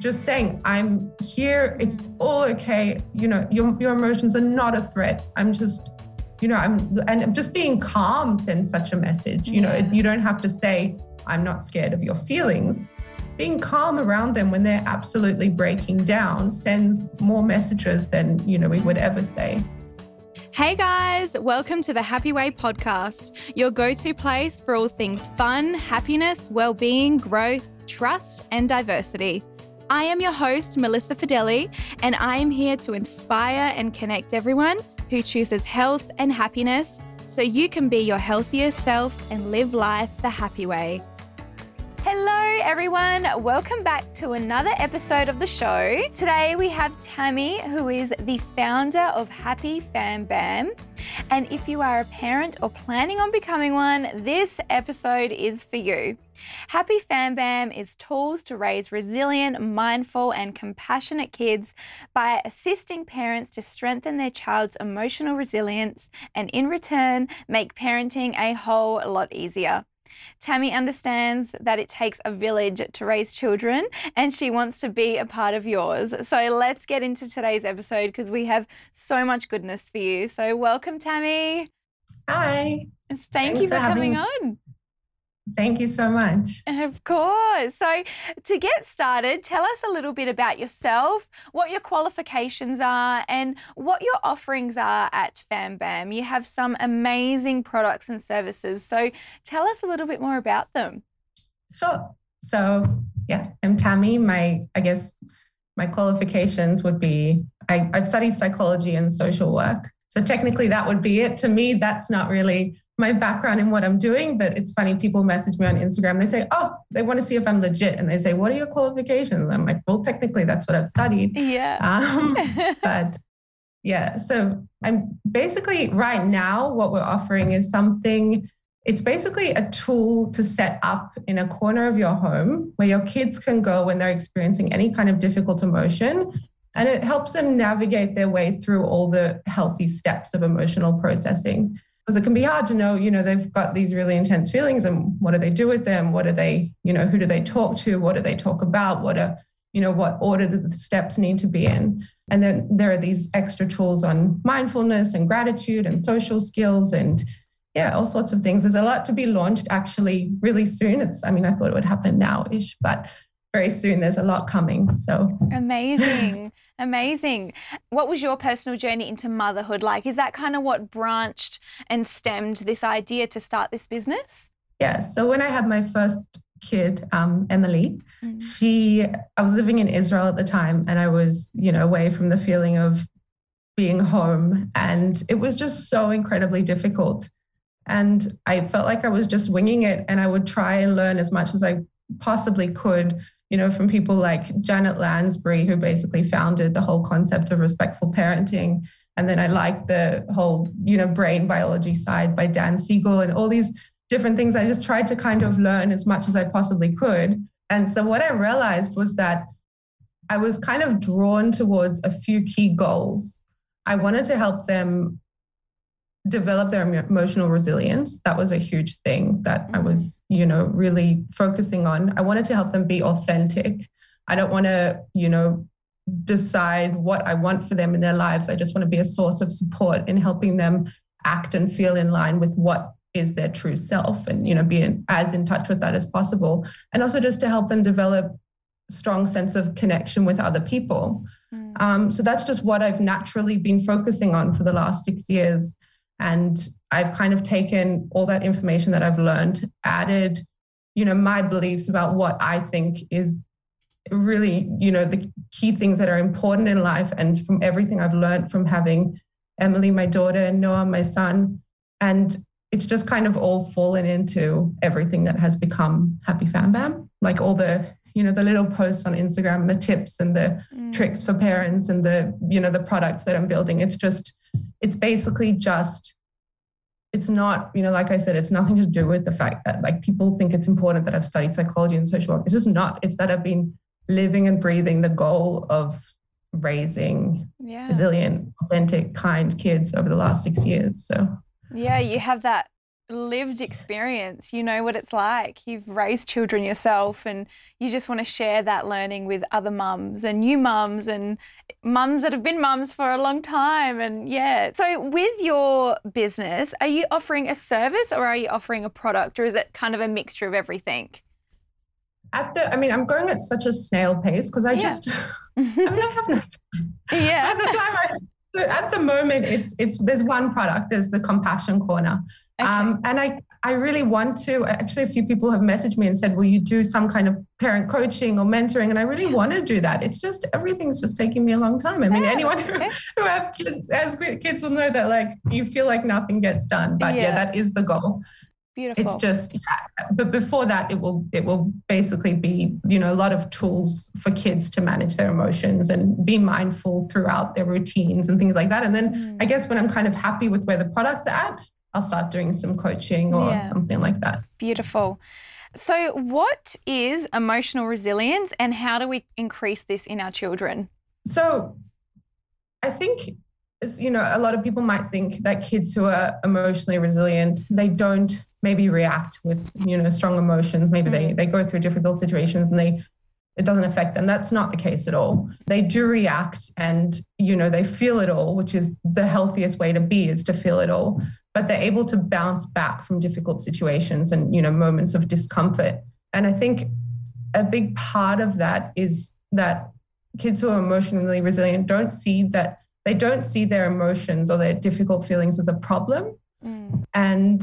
just saying, I'm here, it's all okay. You know, your emotions are not a threat. I'm just, you know, and just being calm sends such a message. You know, you don't have to say, I'm not scared of your feelings. Being calm around them when they're absolutely breaking down sends more messages than, you know, we would ever say. Hey guys, welcome to the Happy Way podcast, your go-to place for all things fun, happiness, well-being, growth, trust, and diversity. I am your host, Melissa Fidelli, and I am here to inspire and connect everyone who chooses health and happiness so you can be your healthier self and live life the happy way. Hello everyone, welcome back to another episode of the show. Today we have Tammy, who is the founder of Happy Fambam. And if you are a parent or planning on becoming one, this episode is for you. Happy Fambam is tools to raise resilient, mindful and compassionate kids by assisting parents to strengthen their child's emotional resilience and in return, make parenting a whole lot easier. Tammy understands that it takes a village to raise children and she wants to be a part of yours. So let's get into today's episode because we have so much goodness for you. So welcome, Tammy. Hi. Thanks for coming on. Thank you so much. Of course. So to get started, tell us a little bit about yourself, what your qualifications are and what your offerings are at Fambam. You have some amazing products and services. So tell us a little bit more about them. Sure. So yeah, I'm Tammy. My qualifications would be, I've studied psychology and social work. So technically that would be it. To me, that's not really my background and what I'm doing, but it's funny, people message me on Instagram, they say, oh, they want to see if I'm legit. And they say, what are your qualifications? I'm like, well, technically that's what I've studied. Yeah. But yeah, so I'm basically right now, what we're offering is something, it's basically a tool to set up in a corner of your home where your kids can go when they're experiencing any kind of difficult emotion. And it helps them navigate their way through all the healthy steps of emotional processing. Because it can be hard to know, you know, they've got these really intense feelings and what do they do with them? What do they, you know, who do they talk to? What do they talk about? What order the steps need to be in? And then there are these extra tools on mindfulness and gratitude and social skills and yeah, all sorts of things. There's a lot to be launched actually really soon. I thought it would happen now-ish, but very soon there's a lot coming. So amazing. Amazing. What was your personal journey into motherhood like? Is that kind of what branched and stemmed this idea to start this business? Yeah. So when I had my first kid, Emily, mm-hmm. I was living in Israel at the time and I was, you know, away from the feeling of being home and it was just so incredibly difficult. And I felt like I was just winging it and I would try and learn as much as I possibly could, you know, from people like Janet Lansbury, who basically founded the whole concept of respectful parenting. And then I liked the whole, you know, brain biology side by Dan Siegel and all these different things. I just tried to kind of learn as much as I possibly could. And so what I realized was that I was kind of drawn towards a few key goals. I wanted to help them develop their emotional resilience. That was a huge thing that I was, you know, really focusing on. I wanted to help them be authentic. I don't want to, you know, decide what I want for them in their lives. I just want to be a source of support in helping them act and feel in line with what is their true self and, you know, be as in touch with that as possible. And also just to help them develop a strong sense of connection with other people. So that's just what I've naturally been focusing on for the last 6 years. And I've kind of taken all that information that I've learned, added, you know, my beliefs about what I think is really, you know, the key things that are important in life. And from everything I've learned from having Emily, my daughter, and Noah, my son. And it's just kind of all fallen into everything that has become Happy Fambam, like all the, you know, the little posts on Instagram and the tips and the tricks for parents and the, you know, the products that I'm building. It's not, you know, like I said, it's nothing to do with the fact that like people think it's important that I've studied psychology and social work. It's just not. It's that I've been living and breathing the goal of raising resilient, authentic, kind kids over the last 6 years. So yeah, you have that lived experience. You know what it's like. You've raised children yourself and you just want to share that learning with other mums and new mums and mums that have been mums for a long time. And yeah. So with your business, are you offering a service or are you offering a product, or is it kind of a mixture of everything? I'm going at such a snail pace because I have no. Yeah. At the time, so at the moment, it's there's one product. There's the Compassion Corner. Okay. And I really want to, actually a few people have messaged me and said, will you do some kind of parent coaching or mentoring? And I really want to do that. It's just, everything's just taking me a long time. I mean, anyone who has kids will know that, like, you feel like nothing gets done, but that is the goal. Beautiful. It's just, but before that, it will basically be, you know, a lot of tools for kids to manage their emotions and be mindful throughout their routines and things like that. And then I guess when I'm kind of happy with where the products are at, I'll start doing some coaching or something like that. Beautiful. So what is emotional resilience and how do we increase this in our children? So I think, you know, a lot of people might think that kids who are emotionally resilient, they don't maybe react with, you know, strong emotions. Maybe they go through difficult situations and it doesn't affect them. That's not the case at all. They do react and, you know, they feel it all, which is the healthiest way to be, is to feel it all. But they're able to bounce back from difficult situations and, you know, moments of discomfort. And I think a big part of that is that kids who are emotionally resilient don't see their emotions or their difficult feelings as a problem. And,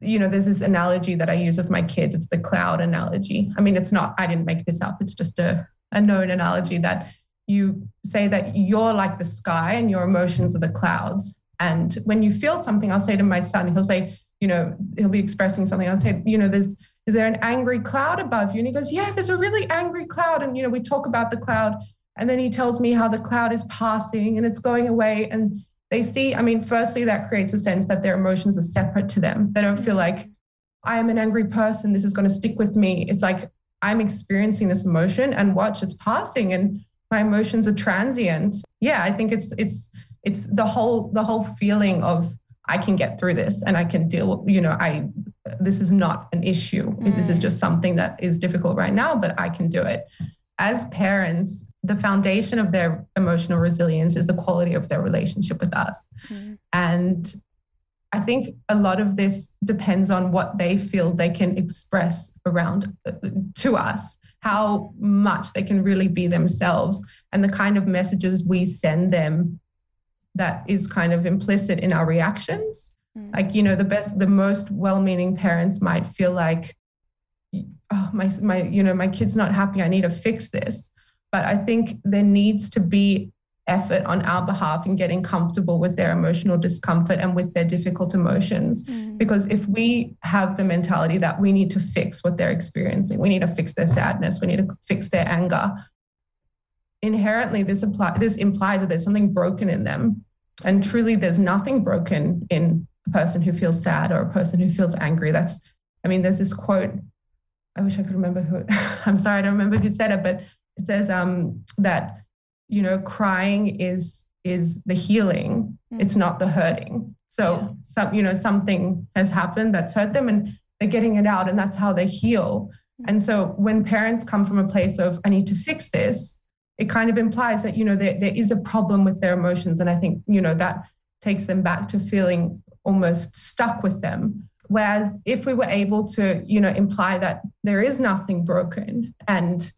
you know, there's this analogy that I use with my kids. It's the cloud analogy. I mean, I didn't make this up. It's just a known analogy that you say that you're like the sky and your emotions are the clouds. And when you feel something, I'll say to my son, he'll say, you know, he'll be expressing something. I'll say, you know, is there an angry cloud above you? And he goes, yeah, there's a really angry cloud. And, you know, we talk about the cloud and then he tells me how the cloud is passing and it's going away. And they see, I mean, firstly, that creates a sense that their emotions are separate to them. They don't feel like, I am an angry person, this is going to stick with me. It's like, I'm experiencing this emotion and watch, it's passing and my emotions are transient. Yeah, I think it's the whole feeling of I can get through this and I can deal with, you know, this is not an issue. This is just something that is difficult right now, but I can do it. As parents, the foundation of their emotional resilience is the quality of their relationship with us. And I think a lot of this depends on what they feel they can express around to us, how much they can really be themselves, and the kind of messages we send them that is kind of implicit in our reactions. Like, you know, the most well-meaning parents might feel like, oh, my, you know, my kid's not happy, I need to fix this. But I think there needs to be effort on our behalf in getting comfortable with their emotional discomfort and with their difficult emotions. Because if we have the mentality that we need to fix what they're experiencing, we need to fix their sadness, we need to fix their anger, inherently this implies that there's something broken in them. And truly, there's nothing broken in a person who feels sad or a person who feels angry. There's this quote, I wish I could remember who, I'm sorry, I don't remember who said it, but it says that, you know, crying is the healing, it's not the hurting. So something has happened that's hurt them and they're getting it out, and that's how they heal. And so when parents come from a place of, I need to fix this, it kind of implies that, you know, there is a problem with their emotions. And I think, you know, that takes them back to feeling almost stuck with them. Whereas if we were able to, you know, imply that there is nothing broken and,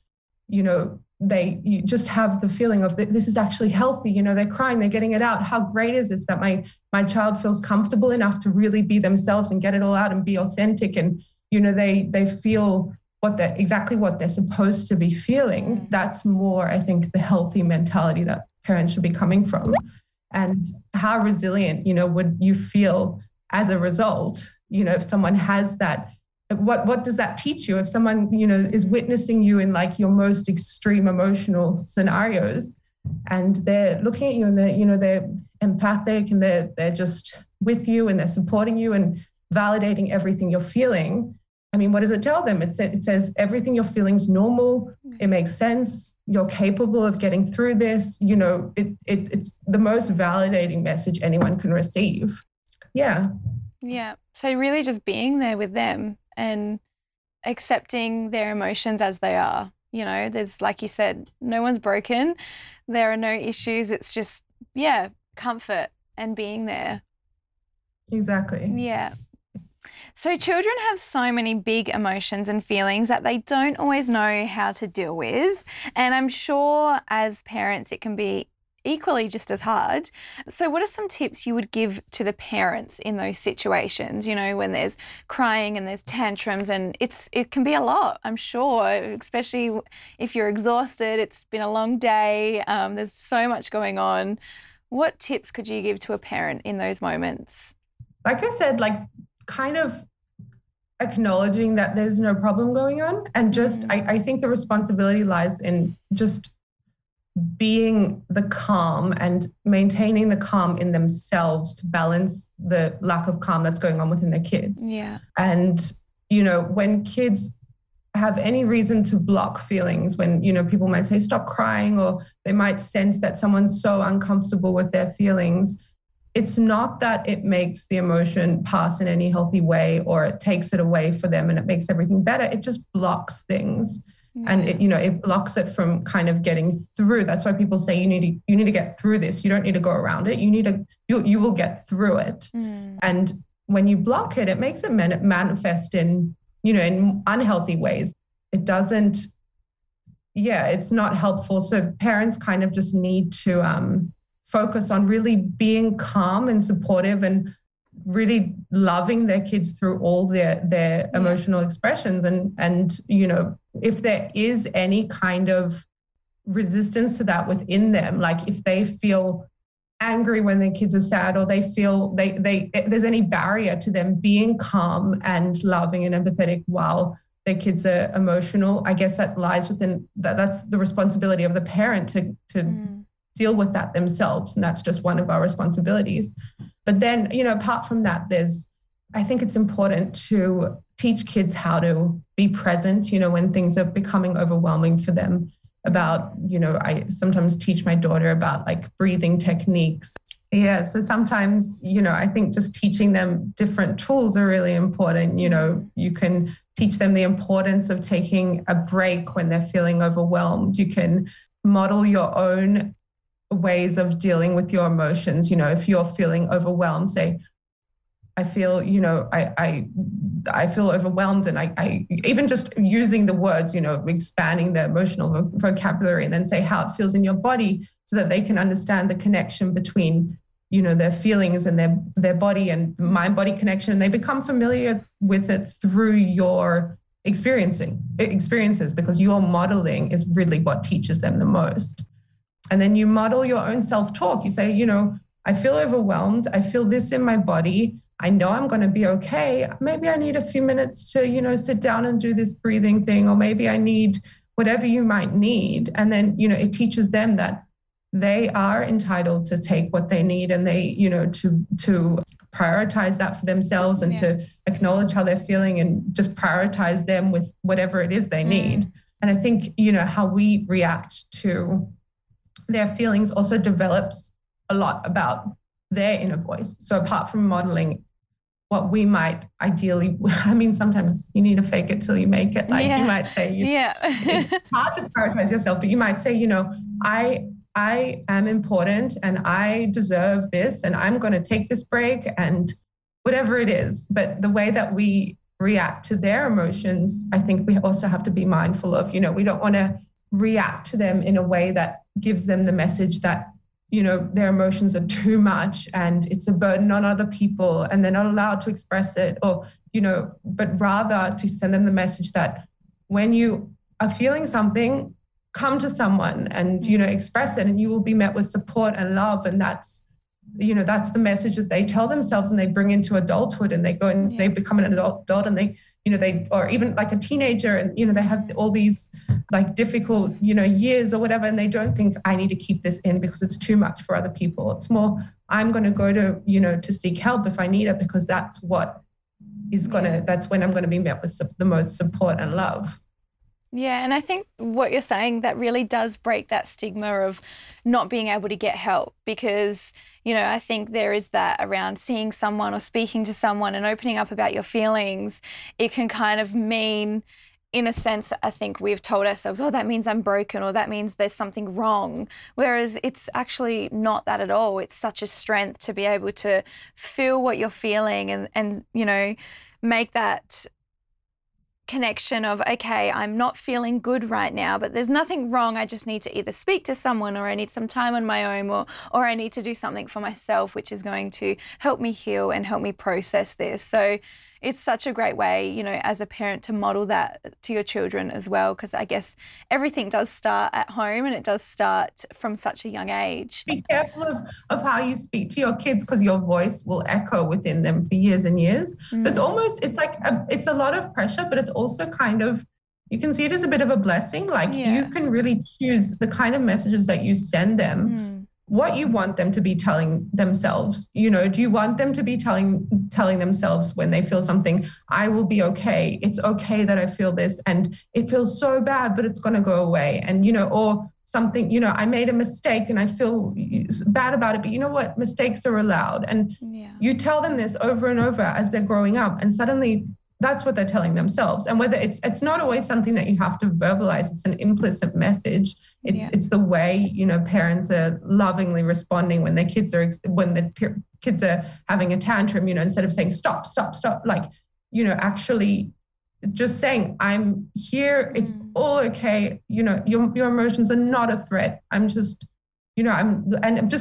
you know, you just have the feeling of this is actually healthy, you know, they're crying, they're getting it out. How great is this that my child feels comfortable enough to really be themselves and get it all out and be authentic. And, you know, they feel exactly what they're supposed to be feeling. That's more, I think, the healthy mentality that parents should be coming from. And how resilient, you know, would you feel as a result? You know, if someone has that, what does that teach you? If someone, you know, is witnessing you in like your most extreme emotional scenarios and they're looking at you and they're, you know, they're empathic and they're just with you and they're supporting you and validating everything you're feeling. I mean, what does it tell them? It says everything you're feeling is normal. It makes sense. You're capable of getting through this. You know, it's the most validating message anyone can receive. Yeah. Yeah. So really just being there with them and accepting their emotions as they are. You know, there's, like you said, no one's broken. There are no issues. It's just, yeah, comfort and being there. Exactly. Yeah. So children have so many big emotions and feelings that they don't always know how to deal with. And I'm sure as parents it can be equally just as hard. So what are some tips you would give to the parents in those situations, you know, when there's crying and there's tantrums and it can be a lot, I'm sure, especially if you're exhausted, it's been a long day, there's so much going on. What tips could you give to a parent in those moments? Like I said, like kind of acknowledging that there's no problem going on and just I think the responsibility lies in just being the calm and maintaining the calm in themselves to balance the lack of calm that's going on within their kids. Yeah. And, you know, when kids have any reason to block feelings, when, you know, people might say, stop crying, or they might sense that someone's so uncomfortable with their feelings, it's not that it makes the emotion pass in any healthy way or it takes it away for them and it makes everything better. It just blocks things. And it, you know, it blocks it from kind of getting through. That's why people say you need to get through this. You don't need to go around it. You will get through it. Mm. And when you block it, it makes it manifest in, you know, in unhealthy ways. It doesn't. Yeah, it's not helpful. So parents kind of just need to focus on really being calm and supportive and really loving their kids through all their emotional expressions and you know. If there is any kind of resistance to that within them, like if they feel angry when their kids are sad or they feel there's any barrier to them being calm and loving and empathetic while their kids are emotional, I guess that lies within, that's the responsibility of the parent to deal with that themselves. And that's just one of our responsibilities. But then, you know, apart from that, I think it's important to teach kids how to be present, you know, when things are becoming overwhelming for them. About, you know, I sometimes teach my daughter about like breathing techniques. Yeah. So sometimes, you know, I think just teaching them different tools are really important. You know, you can teach them the importance of taking a break when they're feeling overwhelmed. You can model your own ways of dealing with your emotions. You know, if you're feeling overwhelmed, say, I feel, you know, I feel overwhelmed, and I even just using the words, you know, expanding the emotional vocabulary, and then say how it feels in your body, so that they can understand the connection between, you know, their feelings and their body and mind-body connection, and they become familiar with it through your experiences because your modeling is really what teaches them the most. And then you model your own self-talk. You say, you know, I feel overwhelmed. I feel this in my body. I know I'm going to be okay. Maybe I need a few minutes to, you know, sit down and do this breathing thing, or maybe I need whatever you might need. And then, you know, it teaches them that they are entitled to take what they need and they, you know, to prioritize that for themselves and to acknowledge how they're feeling and just prioritize them with whatever it is they need. And I think, you know, how we react to their feelings also develops a lot about their inner voice. So apart from modeling what we might ideally, I mean, sometimes you need to fake it till you make it. Like you might say, it's hard to prioritize yourself, but you might say, you know, I am important and I deserve this and I'm going to take this break and whatever it is. But the way that we react to their emotions, I think we also have to be mindful of, you know, we don't want to react to them in a way that gives them the message that, you know, their emotions are too much and it's a burden on other people and they're not allowed to express it, or, you know, but rather to send them the message that when you are feeling something, come to someone and, you know, express it and you will be met with support and love. And that's, you know, that's the message that they tell themselves and they bring into adulthood, and they go and they become an adult and they, you know, they, or even like a teenager, and, you know, they have all these like difficult, you know, years or whatever. And they don't think I need to keep this in because it's too much for other people. It's more, I'm going to go to, you know, to seek help if I need it, because that's what is going to, that's when I'm going to be met with the most support and love. Yeah, and I think what you're saying, that really does break that stigma of not being able to get help, because, you know, I think there is that around seeing someone or speaking to someone and opening up about your feelings, it can kind of mean, in a sense, I think we've told ourselves, oh, that means I'm broken, or that means there's something wrong, whereas it's actually not that at all. It's such a strength to be able to feel what you're feeling and you know, make that connection of, okay, I'm not feeling good right now, but there's nothing wrong. I just need to either speak to someone, or I need some time on my own, or I need to do something for myself, which is going to help me heal and help me process this. So it's such a great way, you know, as a parent to model that to your children as well, because I guess everything does start at home, and it does start from such a young age. Be careful of how you speak to your kids, because your voice will echo within them for years and years. Mm. So it's a lot of pressure, but it's also kind of, you can see it as a bit of a blessing. Like you can really choose the kind of messages that you send them. Mm. What you want them to be telling themselves. You know, do you want them to be telling themselves when they feel something, I will be okay, it's okay that I feel this, and it feels so bad, but it's going to go away, and, you know, or something, you know, I made a mistake and I feel bad about it, but you know what, mistakes are allowed. And you tell them this over and over as they're growing up, and suddenly that's what they're telling themselves. And whether it's not always something that you have to verbalize, it's an implicit message. It's the way, you know, parents are lovingly responding when their kids are, having a tantrum, you know, instead of saying, stop, like, you know, actually just saying, I'm here, it's all okay. You know, your emotions are not a threat. I'm just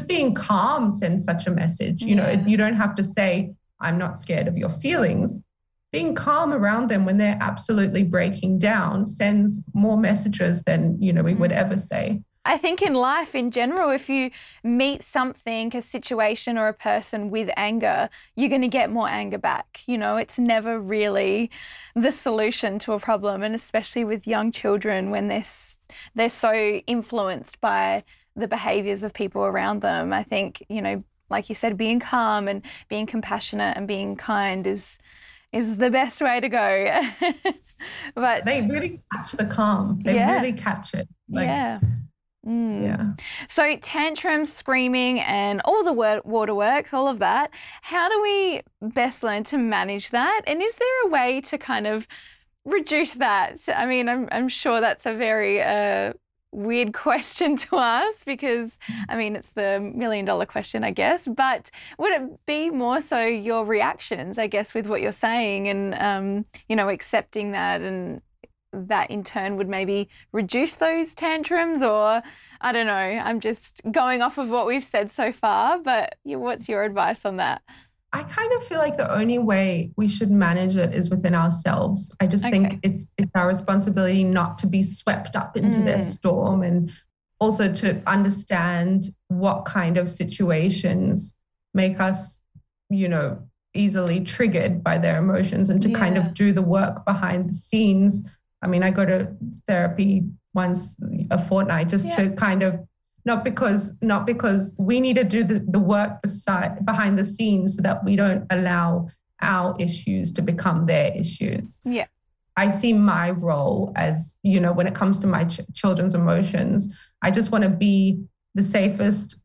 being calm sends such a message. You know, you don't have to say, I'm not scared of your feelings. Being calm around them when they're absolutely breaking down sends more messages than, you know, we would ever say. I think in life in general, if you meet something, a situation or a person with anger, you're going to get more anger back. You know, it's never really the solution to a problem. And especially with young children, when they're so influenced by the behaviours of people around them. I think, you know, like you said, being calm and being compassionate and being kind is the best way to go. But they really catch the calm. They really catch it. So tantrums, screaming and all the waterworks, all of that, how do we best learn to manage that? And is there a way to kind of reduce that? I mean, I'm sure that's a very weird question to ask, because, I mean, it's the $1 million question, I guess, but would it be more so your reactions, I guess, with what you're saying and, you know, accepting that, and that in turn would maybe reduce those tantrums? Or I don't know, I'm just going off of what we've said so far, but what's your advice on that? I kind of feel like the only way we should manage it is within ourselves. I just think it's our responsibility not to be swept up into their storm, and also to understand what kind of situations make us, you know, easily triggered by their emotions, and to kind of do the work behind the scenes. I mean, I go to therapy once a fortnight just to kind of, Not because we need to do the work behind the scenes so that we don't allow our issues to become their issues. Yeah, I see my role as, you know, when it comes to my children's emotions, I just want to be the safest,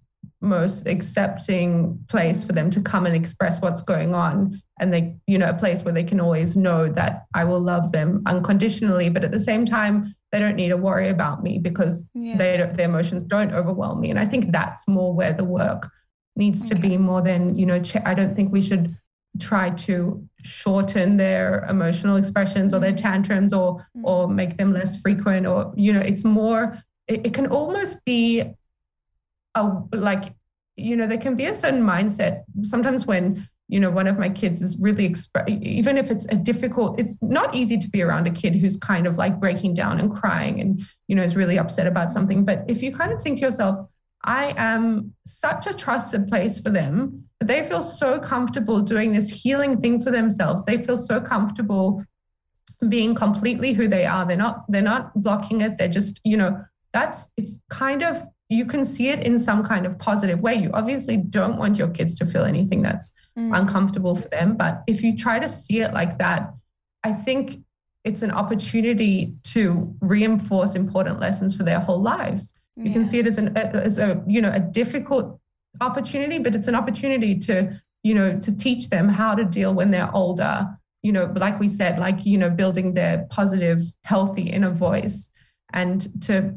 most accepting place for them to come and express what's going on. And they, you know, a place where they can always know that I will love them unconditionally, but at the same time, they don't need to worry about me because their emotions don't overwhelm me. And I think that's more where the work needs to be, more than, you know, I don't think we should try to shorten their emotional expressions or their tantrums or make them less frequent, or, you know, it's more, it can almost be like, you know, there can be a certain mindset sometimes when, you know, one of my kids is really, even if it's it's not easy to be around a kid who's kind of like breaking down and crying and, you know, is really upset about something. But if you kind of think to yourself, I am such a trusted place for them, that they feel so comfortable doing this healing thing for themselves. They feel so comfortable being completely who they are. They're not blocking it. They're just, you know, it's kind of, you can see it in some kind of positive way. You obviously don't want your kids to feel anything that's uncomfortable for them. But if you try to see it like that, I think it's an opportunity to reinforce important lessons for their whole lives. You can see it as a difficult opportunity, but it's an opportunity to, to teach them how to deal when they're older, like we said, building their positive, healthy inner voice, and to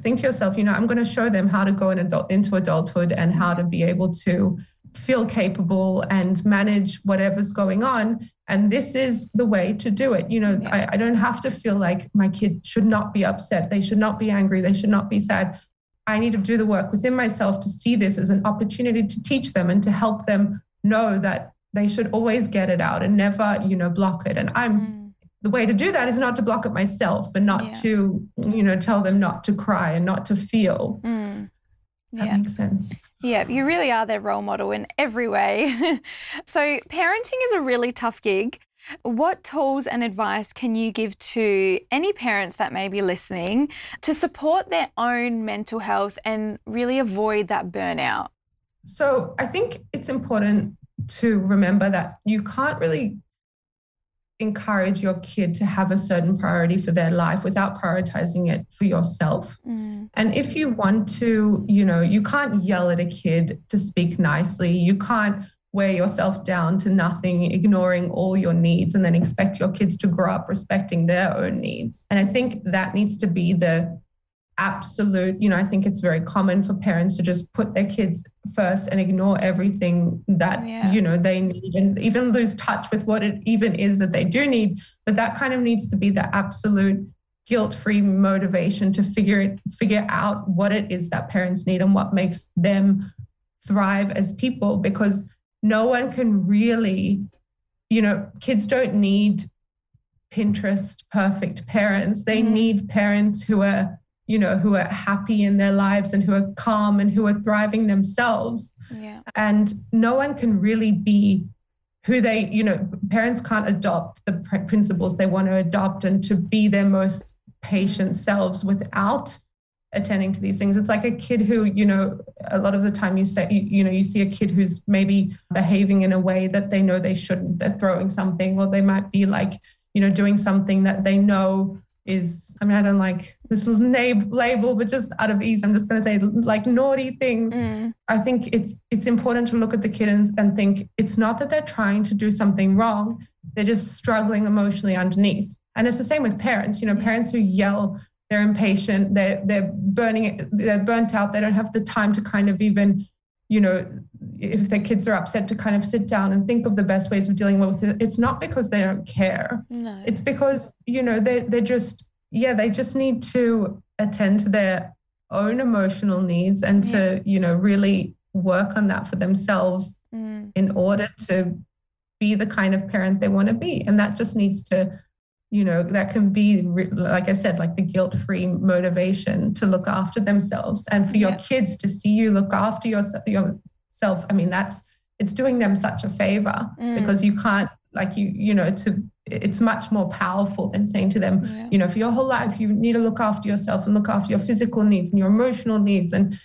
think to yourself, I'm going to show them how to go into adulthood and how to be able to feel capable and manage whatever's going on. And this is the way to do it. I don't have to feel like my kid should not be upset. They should not be angry. They should not be sad. I need to do the work within myself to see this as an opportunity to teach them and to help them know that they should always get it out and never, block it. And the way to do that is not to block it myself and not to, tell them not to cry and not to feel. That makes sense. Yeah, you really are their role model in every way. So parenting is a really tough gig. What tools and advice can you give to any parents that may be listening to support their own mental health and really avoid that burnout? So I think it's important to remember that you can't really encourage your kid to have a certain priority for their life without prioritizing it for yourself. And if you want to, you can't yell at a kid to speak nicely. You can't wear yourself down to nothing, ignoring all your needs, and then expect your kids to grow up respecting their own needs. And I think that needs to be the absolute, I think it's very common for parents to just put their kids first and ignore everything that, they need, and even lose touch with what it even is that they do need. But that kind of needs to be the absolute guilt-free motivation to figure out what it is that parents need and what makes them thrive as people, because no one can really, kids don't need Pinterest perfect parents. They need parents who are, who are happy in their lives and who are calm and who are thriving themselves. Yeah. And no one can really be who they, parents can't adopt the principles they want to adopt and to be their most patient selves without attending to these things. It's like a kid who, a lot of the time you see a kid who's maybe behaving in a way that they know they shouldn't. They're throwing something, or they might be like, doing something that they know is, I don't like this label, but just out of ease, I'm just going to say like naughty things. I think it's important to look at the kid and think it's not that they're trying to do something wrong. They're just struggling emotionally underneath. And it's the same with parents, parents who yell, they're impatient, they're burnt out. They don't have the time to kind of even, if their kids are upset, to kind of sit down and think of the best ways of dealing with it. It's not because they don't care. No. It's because, they just need to attend to their own emotional needs and to, really work on that for themselves in order to be the kind of parent they want to be. And that just needs to, that can be, like I said, like the guilt-free motivation to look after themselves, and for your kids to see you look after yourself. It's doing them such a favor, because you can't, like, it's much more powerful than saying to them, for your whole life, you need to look after yourself and look after your physical needs and your emotional needs and,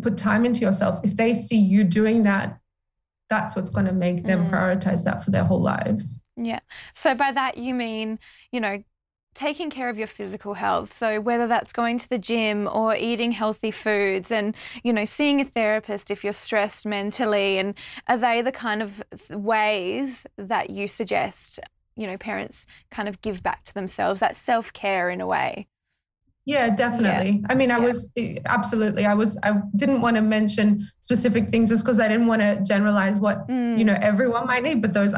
put time into yourself. If they see you doing that, that's what's going to make them prioritize that for their whole lives. Yeah. So by that, you mean, taking care of your physical health. So whether that's going to the gym or eating healthy foods and, seeing a therapist if you're stressed mentally. And are they the kind of ways that you suggest, parents kind of give back to themselves, that self-care in a way? Yeah, definitely. Yeah. I didn't want to mention specific things just because I didn't want to generalize what, everyone might need, but those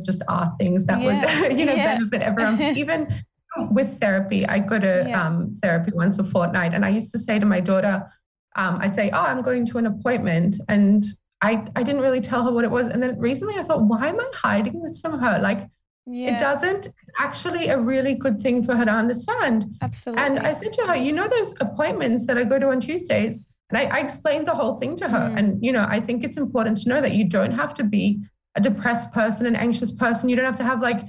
just are things that would, benefit everyone. Even with therapy, I go to therapy once a fortnight, and I used to say to my daughter, I'd say, I'm going to an appointment, and I didn't really tell her what it was. And then recently I thought, why am I hiding this from her? Like, it doesn't, actually a really good thing for her to understand. Absolutely. And I said to her, those appointments that I go to on Tuesdays, and I explained the whole thing to her. And, I think it's important to know that you don't have to be a depressed person, an anxious person. You don't have to have like,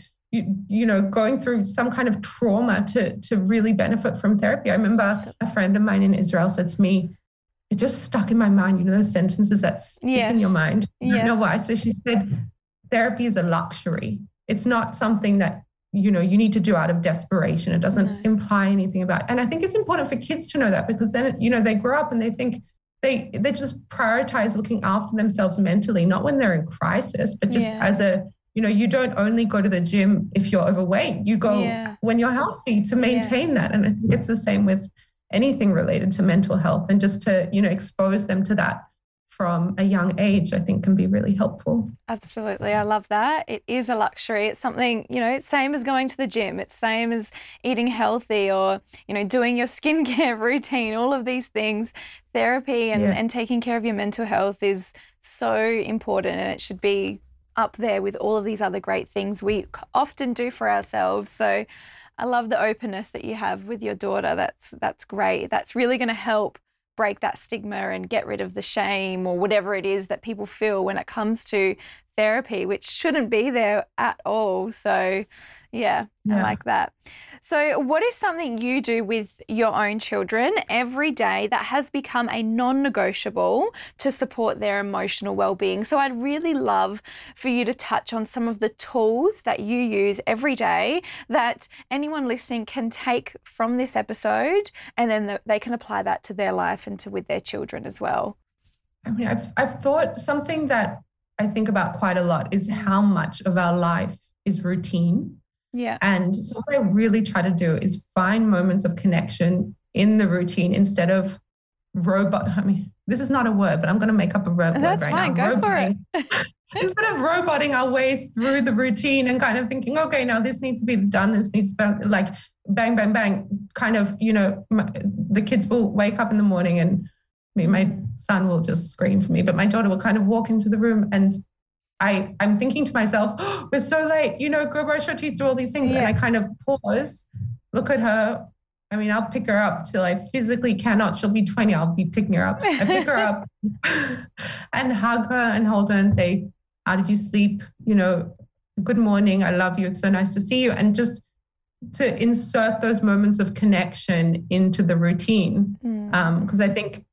going through some kind of trauma to really benefit from therapy. I remember a friend of mine in Israel said to me, it just stuck in my mind, those sentences that stick in your mind. I don't know why. So she said, therapy is a luxury. It's not something that you know, you need to do out of desperation. It doesn't imply anything about, and I think it's important for kids to know that, because then, you know, they grow up and they think they just prioritize looking after themselves mentally, not when they're in crisis, but just as a, you know, you don't only go to the gym if you're overweight, you go when you're healthy to maintain that. And I think it's the same with anything related to mental health, and just to, you know, expose them to that from a young age, I think can be really helpful. Absolutely. I love that. It is a luxury. It's something, you know, it's same as going to the gym. It's same as eating healthy, or, you know, doing your skincare routine, all of these things. Therapy and taking care of your mental health is so important, and it should be up there with all of these other great things we often do for ourselves. So I love the openness that you have with your daughter. That's great. That's really going to help break that stigma and get rid of the shame or whatever it is that people feel when it comes to therapy, which shouldn't be there at all. So I like that. So what is something you do with your own children every day that has become a non-negotiable to support their emotional well-being? So I'd really love for you to touch on some of the tools that you use every day that anyone listening can take from this episode, and then they can apply that to their life and to with their children as well. I mean, I've thought something that I think about quite a lot is how much of our life is routine. Yeah. And so what I really try to do is find moments of connection in the routine instead of robot. I mean, this is not a word, but I'm going to make up a word right now. That's fine. Go for it. Instead of roboting our way through the routine and kind of thinking, okay, now this needs to be done. This needs to be like bang, bang, bang, kind of, you know, the kids will wake up in the morning and I mean, my son will just scream for me, but my daughter will kind of walk into the room and I'm thinking to myself, oh, we're so late, you know, go brush your teeth, do all these things. Yeah. And I kind of pause, look at her. I mean, I'll pick her up till I physically cannot. She'll be 20. I'll be picking her up. I pick her up and hug her and hold her and say, how did you sleep? You know, good morning. I love you. It's so nice to see you. And just to insert those moments of connection into the routine. Because I think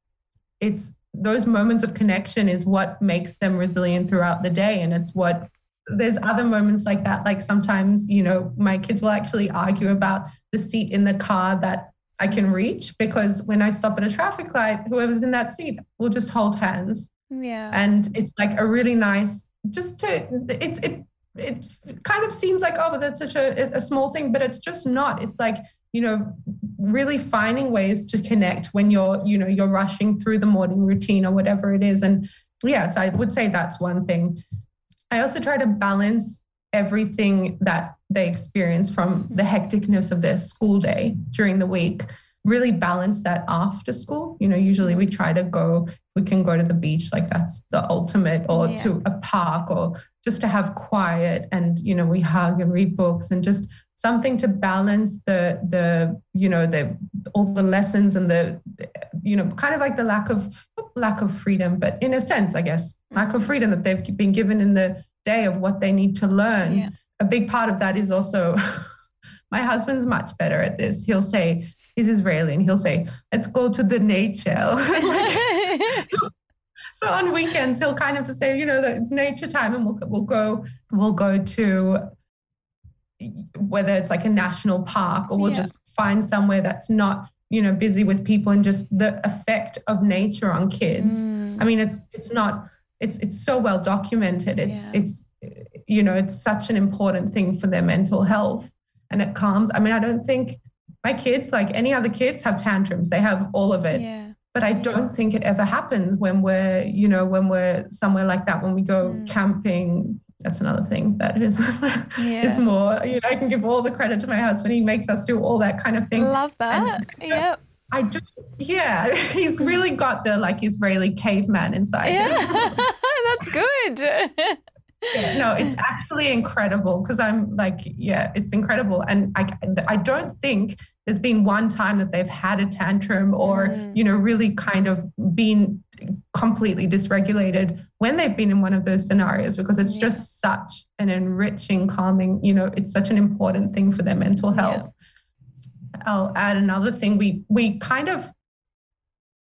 it's those moments of connection is what makes them resilient throughout the day. And it's what there's other moments like that. Like sometimes, you know, my kids will actually argue about the seat in the car that I can reach, because when I stop at a traffic light, whoever's in that seat will just hold hands. Yeah. And it's like a really nice, just to, it kind of seems like, oh, but that's such a small thing, but it's just not. It's like, you know, really finding ways to connect when you're, you know, you're rushing through the morning routine or whatever it is. And yes, I would say that's one thing. I also try to balance everything that they experience from the hecticness of their school day during the week, really balance that after school. You know, usually we try to go to the beach, like that's the ultimate, or to a park, or just to have quiet. And, you know, we hug and read books and just something to balance the you know, the all the lessons and the, you know, kind of like the lack of freedom, but in a sense, I guess, lack of freedom that they've been given in the day of what they need to learn. Yeah. A big part of that is also, my husband's much better at this. He'll say, he's Israeli, and he'll say, let's go to the nature. So on weekends, he'll kind of just say, you know, that it's nature time, and we'll go to, whether it's like a national park, or we'll just find somewhere that's not, you know, busy with people, and just the effect of nature on kids. I mean, it's so well documented. It's such an important thing for their mental health, and it calms. I mean, I don't think my kids, like any other kids, have tantrums. They have all of it. Yeah. But I don't think it ever happens when we're somewhere like that, when we go camping. That's another thing that is it's more, you know, I can give all the credit to my husband. He makes us do all that kind of thing. Love that. He's really got the like Israeli caveman inside. Yeah. That's good. No, it's actually incredible, because I'm like, it's incredible. And I don't think there's been one time that they've had a tantrum or, you know, really kind of been completely dysregulated when they've been in one of those scenarios, because it's just such an enriching, calming, you know, it's such an important thing for their mental health. Yeah. I'll add another thing. We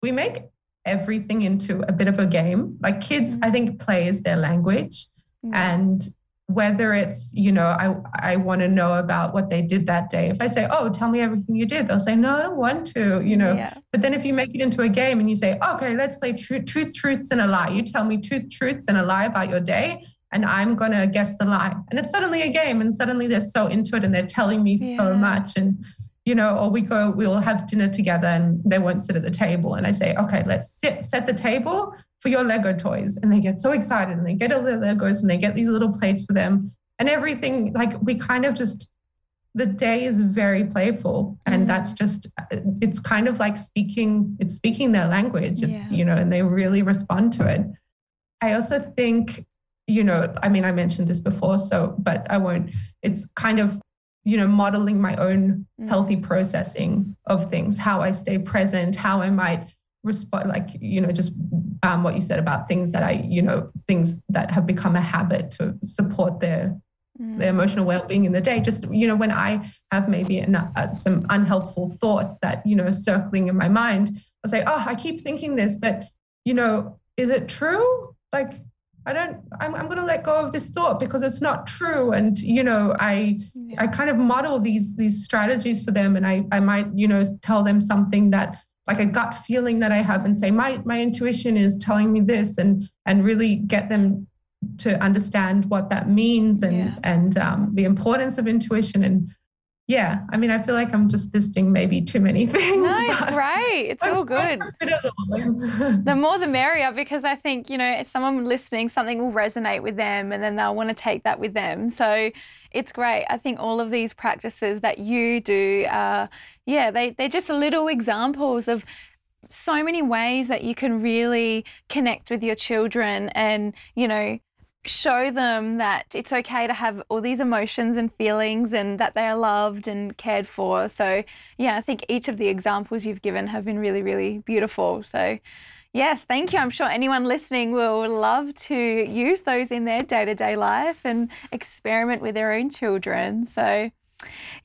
make everything into a bit of a game. Like kids, I think, play is their language. And whether it's, you know, I want to know about what they did that day. If I say, oh, tell me everything you did, they'll say, no, I don't want to, you know. Yeah. But then if you make it into a game and you say, okay, let's play truths and a lie. You tell me two truths and a lie about your day, and I'm going to guess the lie. And it's suddenly a game, and suddenly they're so into it and they're telling me so much. And, you know, or we'll have dinner together and they won't sit at the table. And I say, okay, let's set the table for your Lego toys. And they get so excited and they get all their Legos and they get these little plates for them and everything. Like, we kind of just, the day is very playful. And that's just, it's kind of like speaking their language. It's, you know, and they really respond to it. I also think, you know, I mean, I mentioned this before, so, but I won't, it's kind of, you know, modeling my own healthy processing of things, how I stay present, how I might respond, like, you know, just what you said about things that I, you know, things that have become a habit to support their emotional well-being in the day. Just, you know, when I have maybe some unhelpful thoughts that, you know, are circling in my mind, I'll say, oh, I keep thinking this, but, you know, is it true? Like, I'm going to let go of this thought because it's not true. And, you know, I kind of model these strategies for them. And I might, you know, tell them something that, like, a gut feeling that I have, and say, my intuition is telling me this, and really get them to understand what that means and the importance of intuition. And yeah, I mean, I feel like I'm just listing maybe too many things. No, it's great. It's all good. The more the merrier, because I think, you know, if someone listening, something will resonate with them and then they'll want to take that with them. So it's great. I think all of these practices that you do, they're just little examples of so many ways that you can really connect with your children and, you know, show them that it's okay to have all these emotions and feelings and that they are loved and cared for. So, yeah, I think each of the examples you've given have been really, really beautiful. So, yes, thank you. I'm sure anyone listening will love to use those in their day-to-day life and experiment with their own children. So,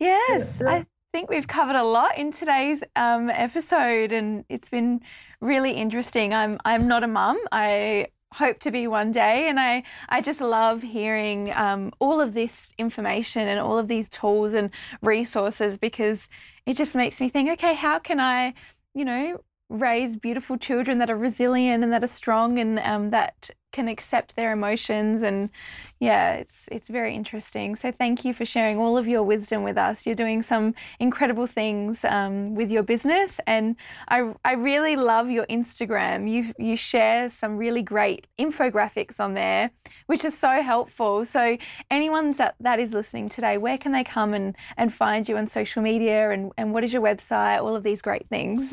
yes, I think we've covered a lot in today's episode, and it's been really interesting. I'm not a mum. I hope to be one day, and I just love hearing all of this information and all of these tools and resources, because it just makes me think, okay, how can I, you know, raise beautiful children that are resilient and that are strong and that can accept their emotions? And yeah, it's very interesting. So thank you for sharing all of your wisdom with us. You're doing some incredible things with your business, and I really love your Instagram. You share some really great infographics on there, which is so helpful. So anyone that is listening today, where can they come and find you on social media, and what is your website, all of these great things?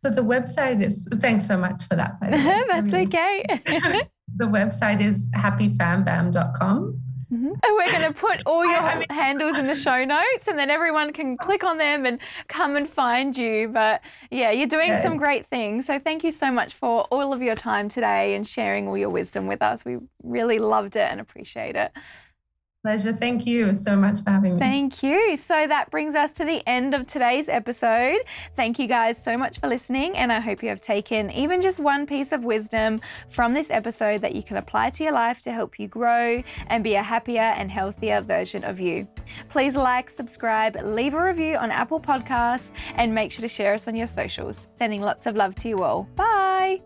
So the website is, thanks so much for that, by the way. That's okay. The website is happyfambam.com. Mm-hmm. And we're going to put all your handles in the show notes, and then everyone can click on them and come and find you. But yeah, you're doing some great things. So thank you so much for all of your time today and sharing all your wisdom with us. We really loved it and appreciate it. Pleasure. Thank you so much for having me. Thank you. So that brings us to the end of today's episode. Thank you guys so much for listening, and I hope you have taken even just one piece of wisdom from this episode that you can apply to your life to help you grow and be a happier and healthier version of you. Please like, subscribe, leave a review on Apple Podcasts, and make sure to share us on your socials. Sending lots of love to you all. Bye.